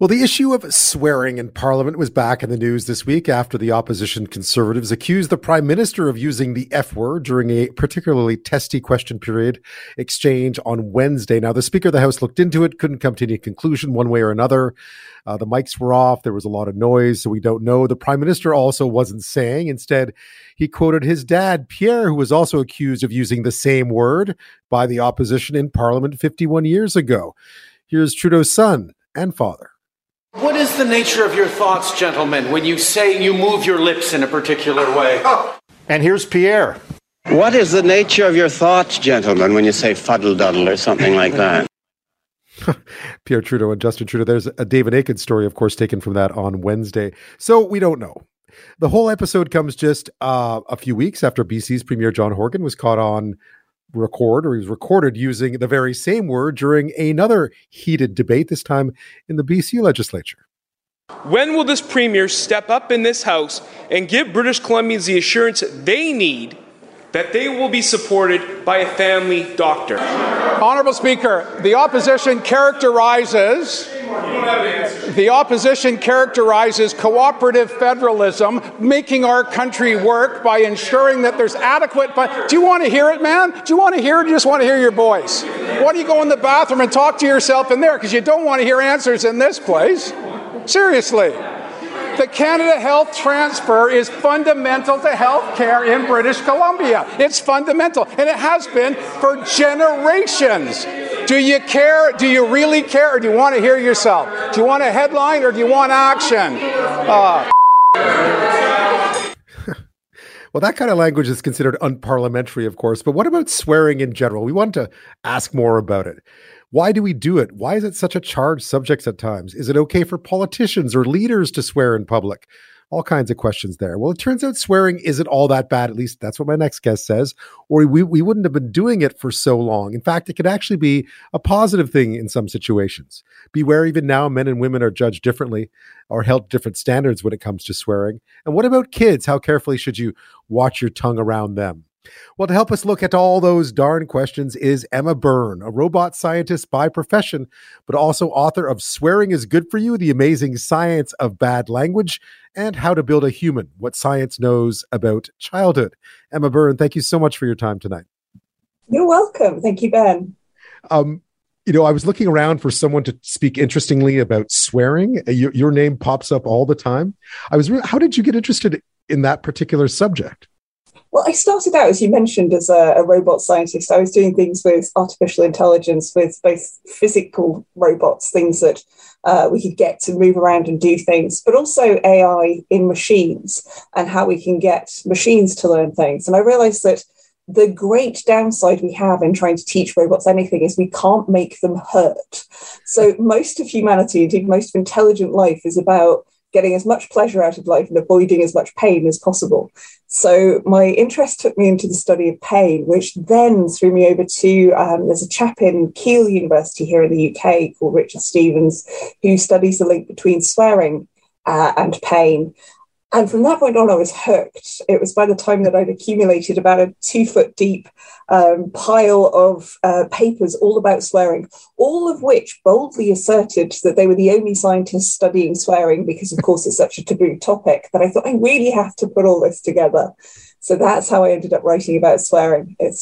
Well, the issue of swearing in Parliament was back in the news this week after the opposition Conservatives accused the Prime Minister of using the F word during a particularly testy question period exchange on Wednesday. Now, the Speaker of the House looked into it, couldn't come to any conclusion one way or another. The mics were off. There was a lot of noise, so we don't know. The Prime Minister also wasn't saying. Instead, he quoted his dad, Pierre, who was also accused of using the same word by the opposition in Parliament 51 years ago. Here's Trudeau's son and father. What is the nature of your thoughts, gentlemen, when you say you move your lips in a particular way? And here's Pierre. What is the nature of your thoughts, gentlemen, when you say fuddle-duddle or something like that? Pierre Trudeau and Justin Trudeau. There's a David Akin story, of course, taken from that on Wednesday. So we don't know. The whole episode comes just a few weeks after BC's Premier John Horgan was caught on record, or he was recorded using the very same word during another heated debate, this time in the BC legislature. When will this Premier step up in this House and give British Columbians the assurance they need that they will be supported by a family doctor? Honourable Speaker, the opposition characterizes cooperative federalism, making our country work by ensuring that there's adequate... Do you want to hear it, man? Do you want to hear it, or do you just want to hear your voice? Why don't you go in the bathroom and talk to yourself in there, because you don't want to hear answers in this place. Seriously. The Canada Health Transfer is fundamental to health care in British Columbia. It's fundamental, and it has been for generations. Do you care? Do you really care, or do you want to hear yourself? Do you want a headline, or do you want action? Well, that kind of language is considered unparliamentary, of course, but what about swearing in general? We want to ask more about it. Why do we do it? Why is it such a charged subject at times? Is it okay for politicians or leaders to swear in public? All kinds of questions there. Well, it turns out swearing isn't all that bad. At least that's what my next guest says, or we wouldn't have been doing it for so long. In fact, it could actually be a positive thing in some situations. Beware, even now, men and women are judged differently or held different standards when it comes to swearing. And what about kids? How carefully should you watch your tongue around them? Well, to help us look at all those darn questions is Emma Byrne, a robot scientist by profession, but also author of Swearing is Good for You, The Amazing Science of Bad Language, and How to Build a Human, What Science Knows About Childhood. Emma Byrne, thank you so much for your time tonight. You're welcome. Thank you, Ben. I was looking around for someone to speak interestingly about swearing. Your name pops up all the time. How did you get interested in that particular subject? Well, I started out, as you mentioned, as a robot scientist. I was doing things with artificial intelligence, with both physical robots, things that we could get to move around and do things, but also AI in machines and how we can get machines to learn things. And I realized that the great downside we have in trying to teach robots anything is we can't make them hurt. So most of humanity, indeed most of intelligent life, is about getting as much pleasure out of life and avoiding as much pain as possible. So my interest took me into the study of pain, which then threw me over to, there's a chap in Keele University here in the UK called Richard Stevens, who studies the link between swearing and pain. And from that point on, I was hooked. It was by the time that I'd accumulated about a 2 foot deep pile of papers all about swearing, all of which boldly asserted that they were the only scientists studying swearing because, of course, it's such a taboo topic, that I thought I really have to put all this together. So that's how I ended up writing about swearing. It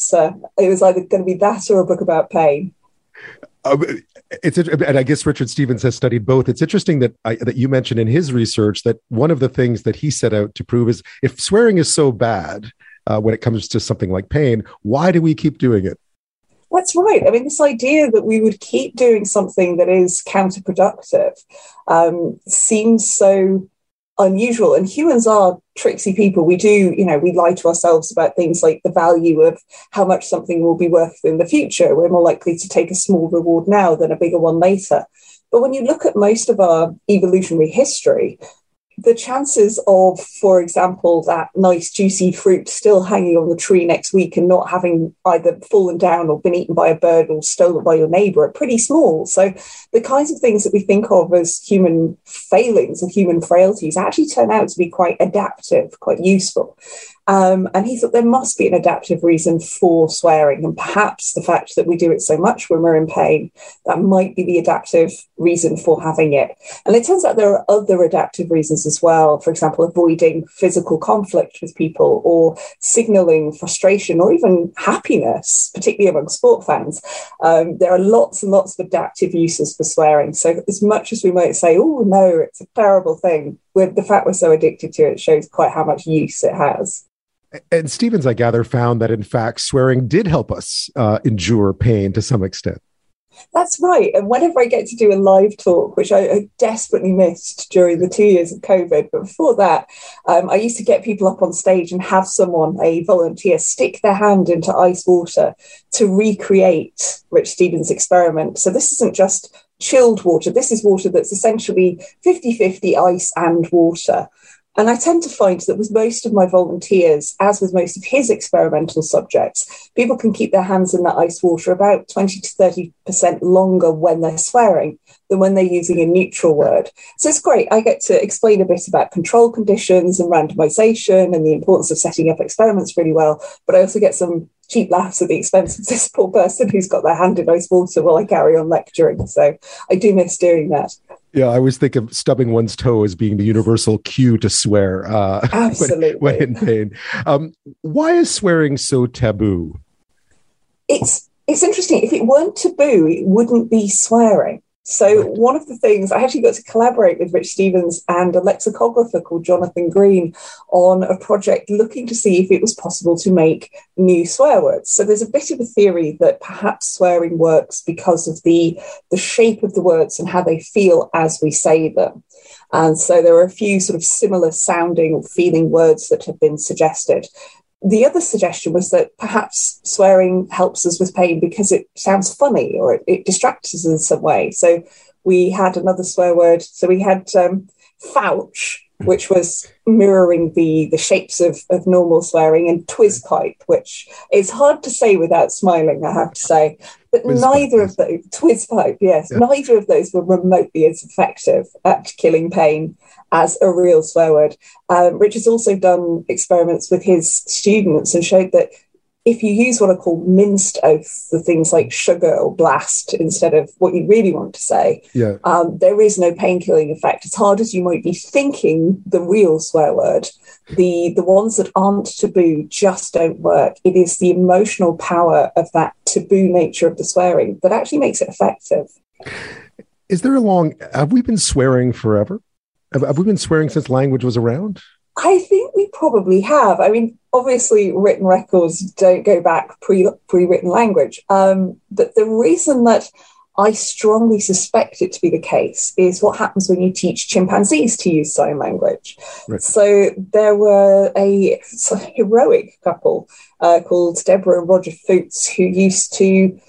was either going to be that or a book about pain. And I guess Richard Stevens has studied both. It's interesting that you mentioned in his research that one of the things that he set out to prove is if swearing is so bad when it comes to something like pain, why do we keep doing it? That's right. I mean, this idea that we would keep doing something that is counterproductive seems so unusual. And humans are tricksy people. We do, we lie to ourselves about things like the value of how much something will be worth in the future. We're more likely to take a small reward now than a bigger one later. But when you look at most of our evolutionary history, the chances of, for example, that nice juicy fruit still hanging on the tree next week and not having either fallen down or been eaten by a bird or stolen by your neighbour are pretty small. So the kinds of things that we think of as human failings or human frailties actually turn out to be quite adaptive, quite useful. And he thought there must be an adaptive reason for swearing, and perhaps the fact that we do it so much when we're in pain, that might be the adaptive reason for having it. And it turns out there are other adaptive reasons as well. For example, avoiding physical conflict with people, or signalling frustration, or even happiness, particularly among sport fans. There are lots and lots of adaptive uses for swearing. So as much as we might say, oh, no, it's a terrible thing, the fact we're so addicted to it shows quite how much use it has. And Stevens, I gather, found that, in fact, swearing did help us endure pain to some extent. That's right. And whenever I get to do a live talk, which I desperately missed during the 2 years of COVID, but before that, I used to get people up on stage and have someone, a volunteer, stick their hand into ice water to recreate Rich Stevens' experiment. So this isn't just chilled water. This is water that's essentially 50-50 ice and water. And I tend to find that with most of my volunteers, as with most of his experimental subjects, people can keep their hands in that ice water about 20 to 30% longer when they're swearing than when they're using a neutral word. So it's great. I get to explain a bit about control conditions and randomization and the importance of setting up experiments really well. But I also get some cheap laughs at the expense of this poor person who's got their hand in ice water while I carry on lecturing. So I do miss doing that. Yeah, I always think of stubbing one's toe as being the universal cue to swear when in pain. Why is swearing so taboo? It's interesting. If it weren't taboo, it wouldn't be swearing. So one of the things, I actually got to collaborate with Rich Stevens and a lexicographer called Jonathan Green on a project looking to see if it was possible to make new swear words. So there's a bit of a theory that perhaps swearing works because of the shape of the words and how they feel as we say them. And so there are a few sort of similar sounding or feeling words that have been suggested. The other suggestion was that perhaps swearing helps us with pain because it sounds funny, or it distracts us in some way. So we had another swear word. So we had fouch, which was mirroring the shapes of normal swearing, and twizpipe, which is hard to say without smiling, I have to say. But neither of those were remotely as effective at killing pain as a real swear word. Rich has also done experiments with his students and showed that if you use what are called minced oaths, the things like sugar or blast instead of what you really want to say, there is no pain-killing effect. As hard as you might be thinking the real swear word, the ones that aren't taboo just don't work. It is the emotional power of that taboo nature of the swearing that actually makes it effective. Have we been swearing forever? Have we been swearing since language was around? I think we probably have. I mean, obviously, written records don't go back pre-written language. But the reason that I strongly suspect it to be the case is what happens when you teach chimpanzees to use sign language. Right. So there were a heroic couple called Deborah and Roger Fouts who used to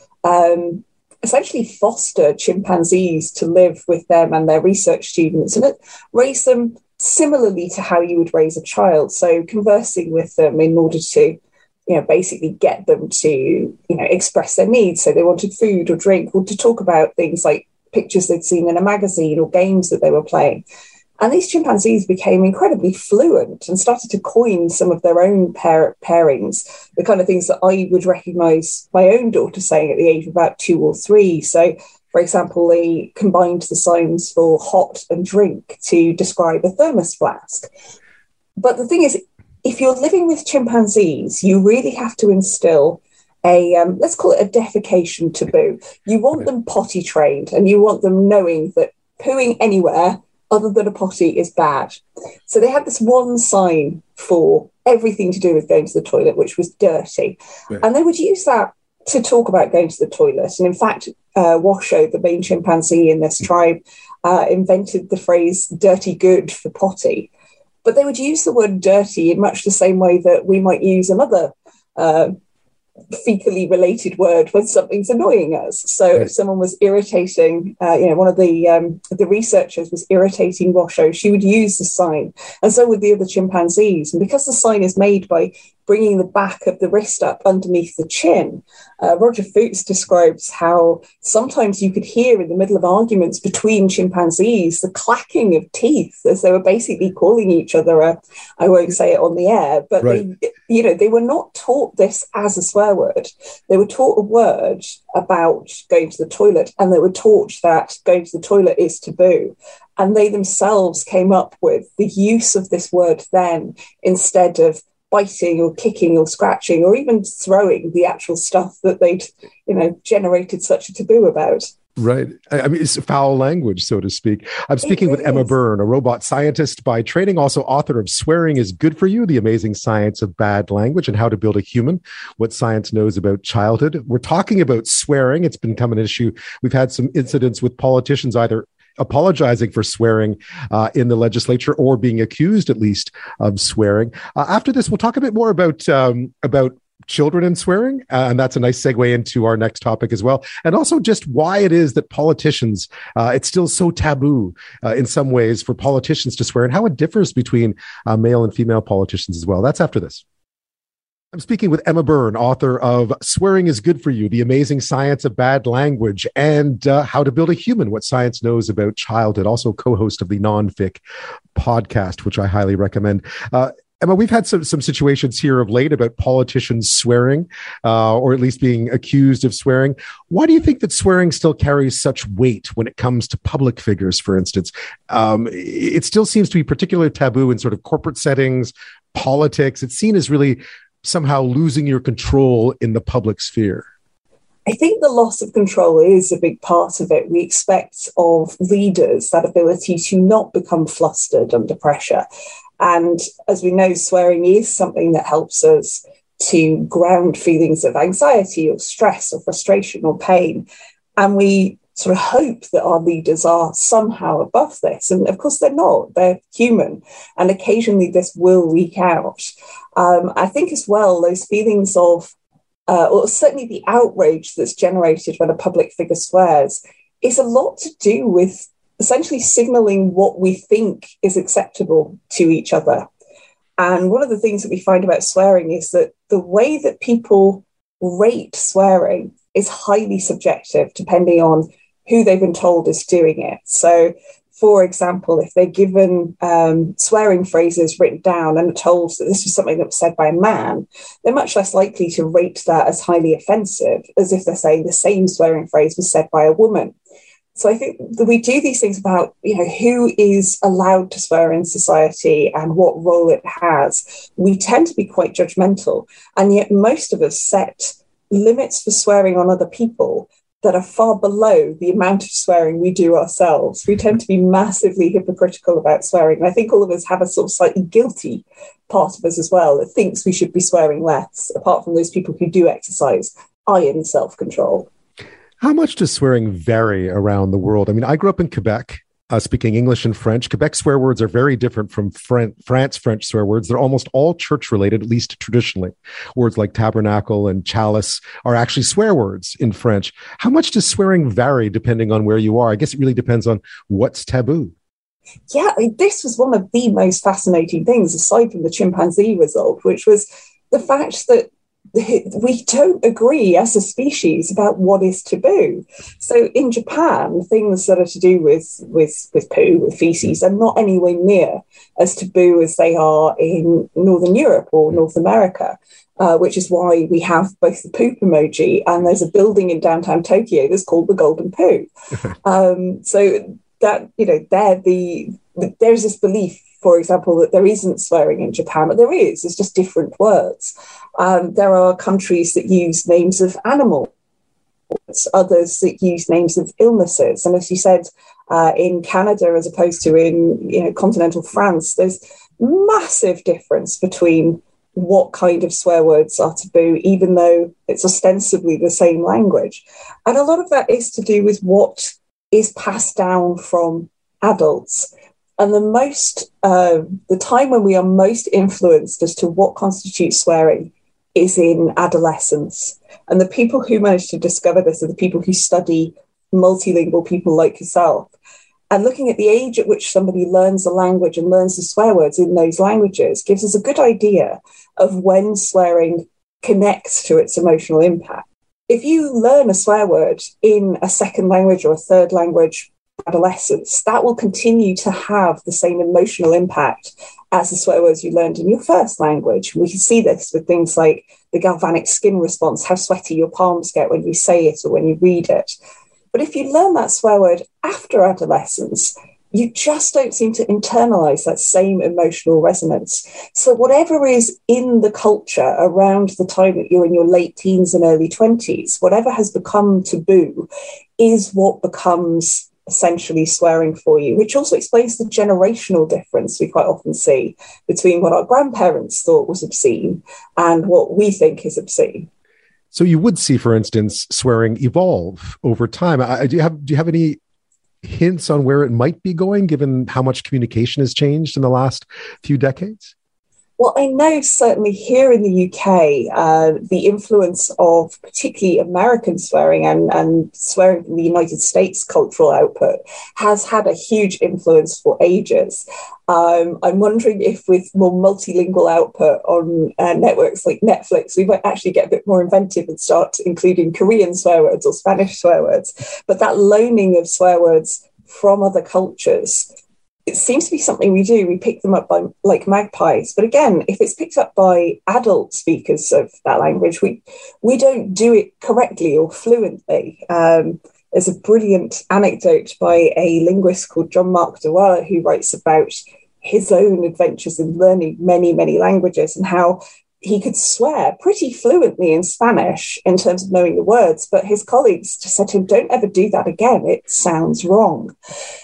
essentially foster chimpanzees to live with them and their research students, and raise them similarly to how you would raise a child. So conversing with them in order to, basically get them to, express their needs. So they wanted food or drink, or to talk about things like pictures they'd seen in a magazine or games that they were playing. And these chimpanzees became incredibly fluent and started to coin some of their own pairings, the kind of things that I would recognize my own daughter saying at the age of about 2 or 3. So, for example, they combined the signs for hot and drink to describe a thermos flask. But the thing is, if you're living with chimpanzees, you really have to instill let's call it a defecation taboo. You want them potty trained, and you want them knowing that pooing anywhere other than a potty is bad. So they had this one sign for everything to do with going to the toilet, which was dirty. Yeah. And they would use that to talk about going to the toilet. And in fact, Washoe, the main chimpanzee in this tribe, invented the phrase dirty good for potty. But they would use the word dirty in much the same way that we might use another fecally related word when something's annoying us. So if someone was irritating, one of the researchers was irritating Washoe, she would use the sign, and so would the other chimpanzees. And because the sign is made by bringing the back of the wrist up underneath the chin. Roger Fouts describes how sometimes you could hear in the middle of arguments between chimpanzees the clacking of teeth as they were basically calling each other a, I won't say it on the air, but right. They were not taught this as a swear word. They were taught a word about going to the toilet, and they were taught that going to the toilet is taboo. And they themselves came up with the use of this word then instead of biting or kicking or scratching or even throwing the actual stuff that they'd, generated such a taboo about. Right. I mean, it's foul language, so to speak. I'm speaking with Emma Byrne, a robot scientist by training, also author of Swearing is Good for You, The Amazing Science of Bad Language and How to Build a Human, What Science Knows About Childhood. We're talking about swearing. It's become an issue. We've had some incidents with politicians either apologizing for swearing in the legislature or being accused, at least, of swearing. After this, we'll talk a bit more about children and swearing. And that's a nice segue into our next topic as well. And also just why it is that politicians, it's still so taboo in some ways for politicians to swear and how it differs between male and female politicians as well. That's after this. I'm speaking with Emma Byrne, author of Swearing is Good for You, The Amazing Science of Bad Language, and How to Build a Human, What Science Knows About Childhood, also co-host of the Non-Fic podcast, which I highly recommend. Emma, we've had some situations here of late about politicians swearing, or at least being accused of swearing. Why do you think that swearing still carries such weight when it comes to public figures, for instance? It still seems to be particularly taboo in sort of corporate settings, politics. It's seen as really somehow losing your control in the public sphere? I think the loss of control is a big part of it. We expect of leaders that ability to not become flustered under pressure. And as we know, swearing is something that helps us to ground feelings of anxiety or stress or frustration or pain. And we sort of hope that our leaders are somehow above this. And of course, they're not. They're human. And occasionally this will leak out. I think as well, those feelings of, or certainly the outrage that's generated when a public figure swears, is a lot to do with essentially signaling what we think is acceptable to each other. And one of the things that we find about swearing is that the way that people rate swearing is highly subjective, depending on who they've been told is doing it. So, for example, if they're given swearing phrases written down and told that this was something that was said by a man, they're much less likely to rate that as highly offensive as if they're saying the same swearing phrase was said by a woman. So I think that we do these things about, who is allowed to swear in society and what role it has. We tend to be quite judgmental. And yet most of us set limits for swearing on other people that are far below the amount of swearing we do ourselves. We tend to be massively hypocritical about swearing. And I think all of us have a sort of slightly guilty part of us as well that thinks we should be swearing less, apart from those people who do exercise iron self-control. How much does swearing vary around the world? I mean, I grew up in Quebec, speaking English and French. Quebec swear words are very different from French swear words. They're almost all church-related, at least traditionally. Words like tabernacle and chalice are actually swear words in French. How much does swearing vary depending on where you are? I guess it really depends on what's taboo. Yeah, this was one of the most fascinating things, aside from the chimpanzee result, which was the fact that we don't agree as a species about what is taboo. So in Japan, things that are to do with poo, with feces, are not anywhere near as taboo as they are in Northern Europe or North America, which is why we have both the poop emoji and there's a building in downtown Tokyo that's called the Golden Poo. So that, there's this belief, for example, that there isn't swearing in Japan, but there is. It's just different words. There are countries that use names of animals, others that use names of illnesses. And as you said, in Canada, as opposed to in continental France, there's massive difference between what kind of swear words are taboo, even though it's ostensibly the same language. And a lot of that is to do with what is passed down from adults. And the time when we are most influenced as to what constitutes swearing is in adolescence. And the people who manage to discover this are the people who study multilingual people like yourself. And looking at the age at which somebody learns the language and learns the swear words in those languages gives us a good idea of when swearing connects to its emotional impact. If you learn a swear word in a second language or a third language adolescence, that will continue to have the same emotional impact as the swear words you learned in your first language. We can see this with things like the galvanic skin response, how sweaty your palms get when you say it or when you read it. But if you learn that swear word after adolescence, you just don't seem to internalize that same emotional resonance. So whatever is in the culture around the time that you're in your late teens and early 20s, whatever has become taboo is what becomes essentially swearing for you, which also explains the generational difference we quite often see between what our grandparents thought was obscene and what we think is obscene. So you would see, for instance, swearing evolve over time. Do you have any hints on where it might be going, given how much communication has changed in the last few decades? Well, I know certainly here in the UK, the influence of particularly American swearing and swearing from the United States cultural output has had a huge influence for ages. I'm wondering if with more multilingual output on networks like Netflix, we might actually get a bit more inventive and start including Korean swear words or Spanish swear words. But that loaning of swear words from other cultures, it seems to be something we do. We pick them up by, like magpies. But again, if it's picked up by adult speakers of that language, we don't do it correctly or fluently. There's a brilliant anecdote by a linguist called John Mark de Waal, who writes about his own adventures in learning many, many languages and how he could swear pretty fluently in Spanish in terms of knowing the words, but his colleagues just said to him, don't ever do that again. It sounds wrong.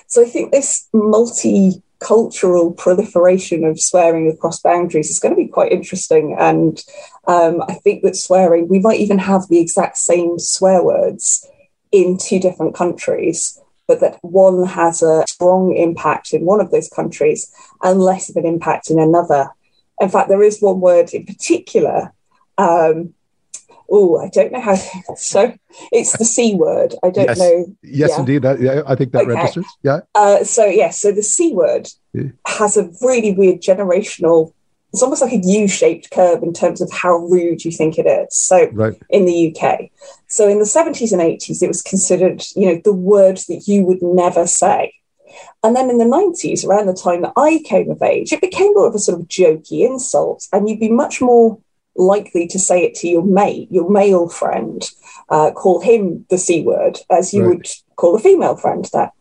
So I think this multicultural proliferation of swearing across boundaries is going to be quite interesting. And I think that swearing, we might even have the exact same swear words in two different countries, but that one has a strong impact in one of those countries and less of an impact in another. In fact, there is one word in particular. I don't know how. So it's the C word. I don't know. Yes, yeah. Indeed. I think that registers. Yeah. So the C word has a really weird generational. It's almost like a U-shaped curve in terms of how rude you think it is. So in the UK. So in the 70s and 80s, it was considered, the word that you would never say. And then in the 90s, around the time that I came of age, it became more of a sort of jokey insult, and you'd be much more likely to say it to your mate, your male friend, call him the C word, as you would call a female friend that.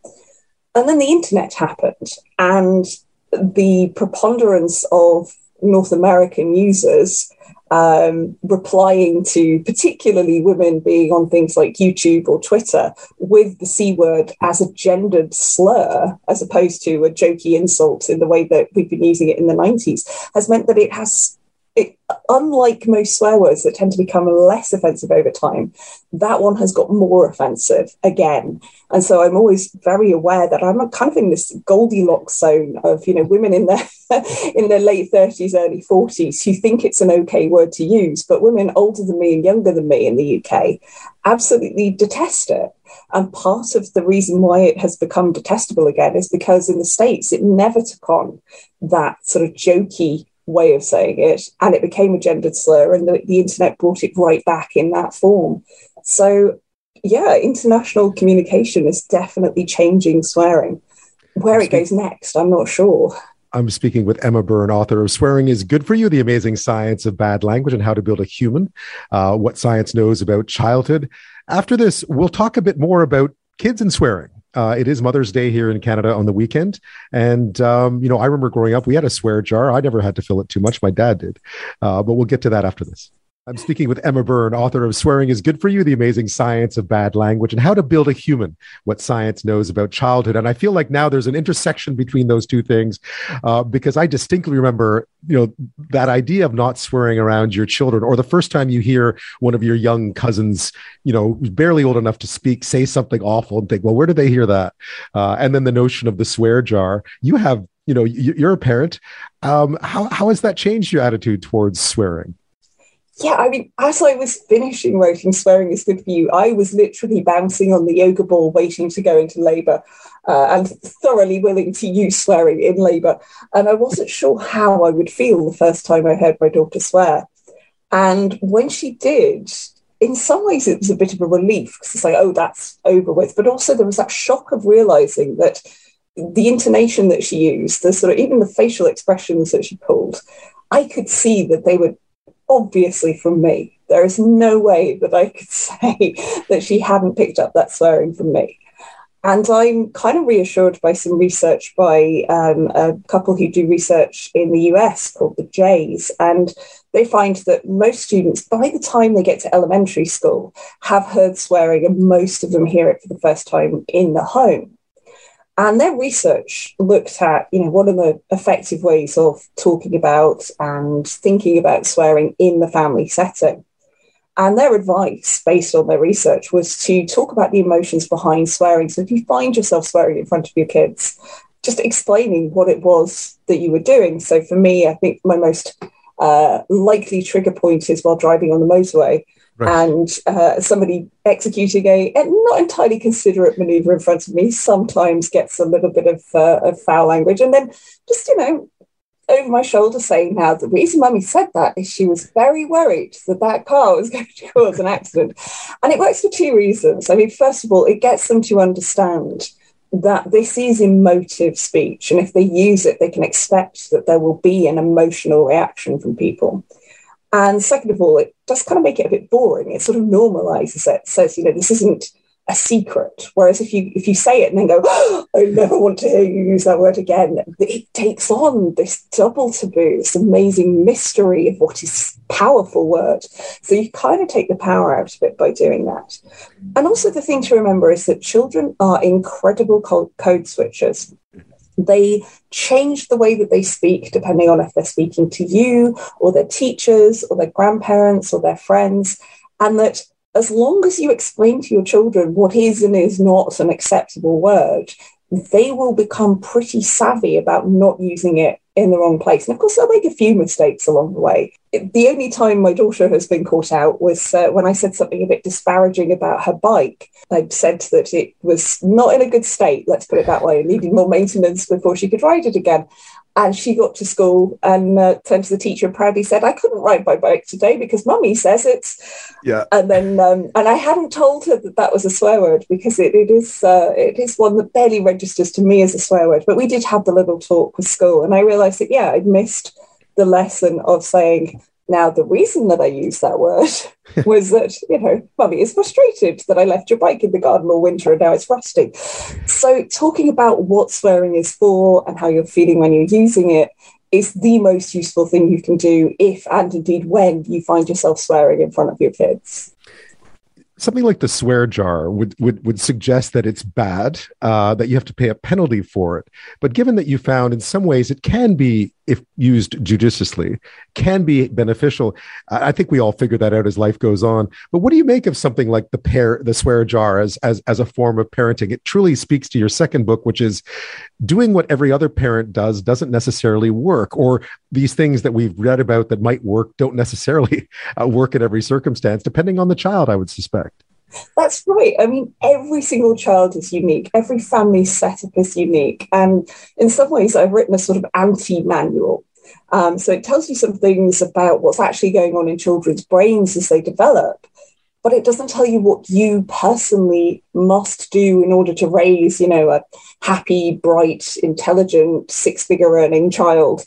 And then the internet happened, and the preponderance of North American users replying to particularly women being on things like YouTube or Twitter with the C word as a gendered slur, as opposed to a jokey insult in the way that we've been using it in the 90s, has meant that it, unlike most swear words that tend to become less offensive over time, that one has got more offensive again. And so I'm always very aware that I'm kind of in this Goldilocks zone of, women in their late 30s, early 40s who think it's an okay word to use, but women older than me and younger than me in the UK absolutely detest it. And part of the reason why it has become detestable again is because in the States it never took on that sort of jokey way of saying it, and it became a gendered slur, and the internet brought it right back in that form. So international communication is definitely changing swearing. Where it goes next, I'm not sure. I'm speaking with Emma Byrne, author of Swearing is Good for You, The Amazing Science of Bad Language and How to Build a Human, What Science Knows About Childhood. After this, we'll talk a bit more about kids and swearing. It is Mother's Day here in Canada on the weekend. And, I remember growing up, we had a swear jar. I never had to fill it too much. My dad did. But we'll get to that after this. I'm speaking with Emma Byrne, author of Swearing is Good for You, The Amazing Science of Bad Language and How to Build a Human, What Science Knows About Childhood. And I feel like now there's an intersection between those two things because I distinctly remember, that idea of not swearing around your children, or the first time you hear one of your young cousins, barely old enough to speak, say something awful and think, well, where did they hear that? And then the notion of the swear jar. You have, you're a parent. How has that changed your attitude towards swearing? yeah, I mean, as I was finishing writing Swearing is Good for You, I was literally bouncing on the yoga ball waiting to go into labour, and thoroughly willing to use swearing in labour. And I wasn't sure how I would feel the first time I heard my daughter swear. And when she did, in some ways it was a bit of a relief, because it's like, oh, that's over with. But also there was that shock of realising that the intonation that she used, the sort of even the facial expressions that she pulled, I could see that they were obviously from me. There is no way that I could say that she hadn't picked up that swearing from me. And I'm kind of reassured by some research by a couple who do research in the US called the Jays. And they find that most students, by the time they get to elementary school, have heard swearing, and most of them hear it for the first time in the home. And their research looked at, you know, what are the effective ways of talking about and thinking about swearing in the family setting. And their advice, based on their research, was to talk about the emotions behind swearing. So if you find yourself swearing in front of your kids, just explaining what it was that you were doing. So for me, I think my most likely trigger point is while driving on the motorway. Right. And somebody executing a not entirely considerate manoeuvre in front of me sometimes gets a little bit of foul language. And then just, you know, over my shoulder saying, now, the reason Mummy said that is she was very worried that that car was going to cause an accident. And it works for two reasons. I mean, first of all, it gets them to understand that this is emotive speech. And if they use it, they can expect that there will be an emotional reaction from people. And second of all, it does kind of make it a bit boring. It sort of normalises it. So, you know, this isn't a secret. Whereas if you say it and then go, oh, I never want to hear you use that word again, it takes on this double taboo, this amazing mystery of what is a powerful word. So you kind of take the power out of it by doing that. And also the thing to remember is that children are incredible code switchers. They change the way that they speak depending on if they're speaking to you or their teachers or their grandparents or their friends. And that as long as you explain to your children what is and is not an acceptable word, they will become pretty savvy about not using it in the wrong place. And of course, they'll make a few mistakes along the way. The only time my daughter has been caught out was when I said something a bit disparaging about her bike. I said that it was not in a good state, let's put it that way, needed more maintenance before she could ride it again. And she got to school and turned to the teacher and proudly said, I couldn't ride my bike today because Mummy says it's... Yeah. And then, and I hadn't told her that that was a swear word, because it is one that barely registers to me as a swear word. But we did have the little talk with school, and I realised that, yeah, I'd missed the lesson of saying, now, the reason that I used that word was that, you know, Mummy is frustrated that I left your bike in the garden all winter and now it's rusty. So talking about what swearing is for and how you're feeling when you're using it is the most useful thing you can do if, and indeed when, you find yourself swearing in front of your kids. Something like the swear jar would suggest that it's bad, that you have to pay a penalty for it. But given that you found in some ways it can be, if used judiciously, can be beneficial, I think we all figure that out as life goes on. But what do you make of something like the swear jar as a form of parenting? It truly speaks to your second book, which is doing what every other parent does doesn't necessarily work, or these things that we've read about that might work don't necessarily work in every circumstance, depending on the child, I would suspect. That's right. I mean, every single child is unique. Every family setup is unique. And in some ways, I've written a sort of anti-manual. So it tells you some things about what's actually going on in children's brains as they develop, but it doesn't tell you what you personally must do in order to raise, you know, a happy, bright, intelligent, six-figure earning child.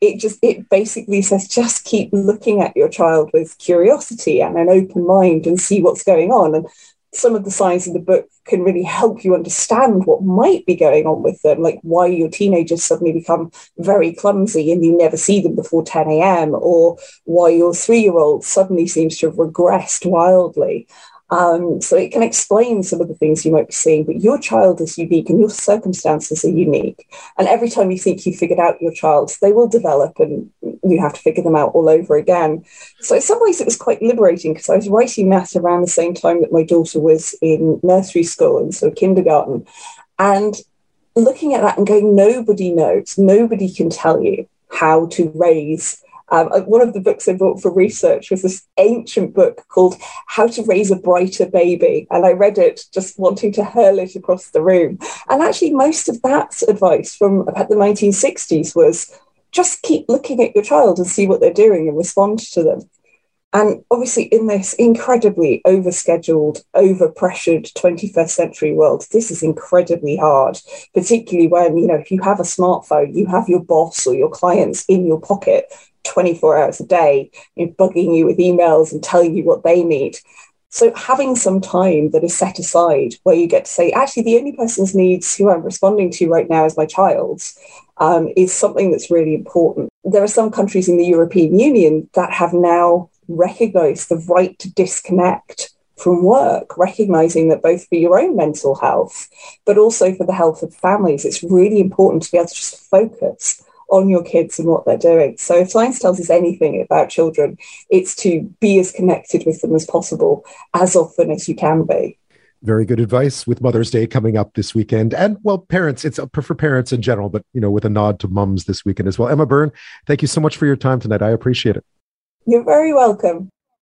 It basically says, just keep looking at your child with curiosity and an open mind and see what's going on. And some of the signs in the book can really help you understand what might be going on with them, like why your teenagers suddenly become very clumsy and you never see them before 10 a.m., or why your 3-year-old suddenly seems to have regressed wildly. So it can explain some of the things you might be seeing, but your child is unique and your circumstances are unique. And every time you think you figured out your child, they will develop and you have to figure them out all over again. So in some ways it was quite liberating, because I was writing that around the same time that my daughter was in nursery school and so kindergarten, and looking at that and going, nobody knows, nobody can tell you how to raise One of the books I bought for research was this ancient book called How to Raise a Brighter Baby. And I read it just wanting to hurl it across the room. And actually, most of that advice from about the 1960s was just keep looking at your child and see what they're doing and respond to them. And obviously, in this incredibly overscheduled, over-pressured 21st century world, this is incredibly hard, particularly when, you know, if you have a smartphone, you have your boss or your clients in your pocket 24 hours a day, bugging you with emails and telling you what they need. So having some time that is set aside where you get to say, actually, the only person's needs who I'm responding to right now is my child's, is something that's really important. There are some countries in the European Union that have now recognize the right to disconnect from work, recognizing that both for your own mental health, but also for the health of families, it's really important to be able to just focus on your kids and what they're doing. So if science tells us anything about children, it's to be as connected with them as possible, as often as you can be. Very good advice with Mother's Day coming up this weekend. And, well, parents, it's for parents in general, but, you know, with a nod to mums this weekend as well. Emma Byrne, thank you so much for your time tonight. I appreciate it. You're very welcome.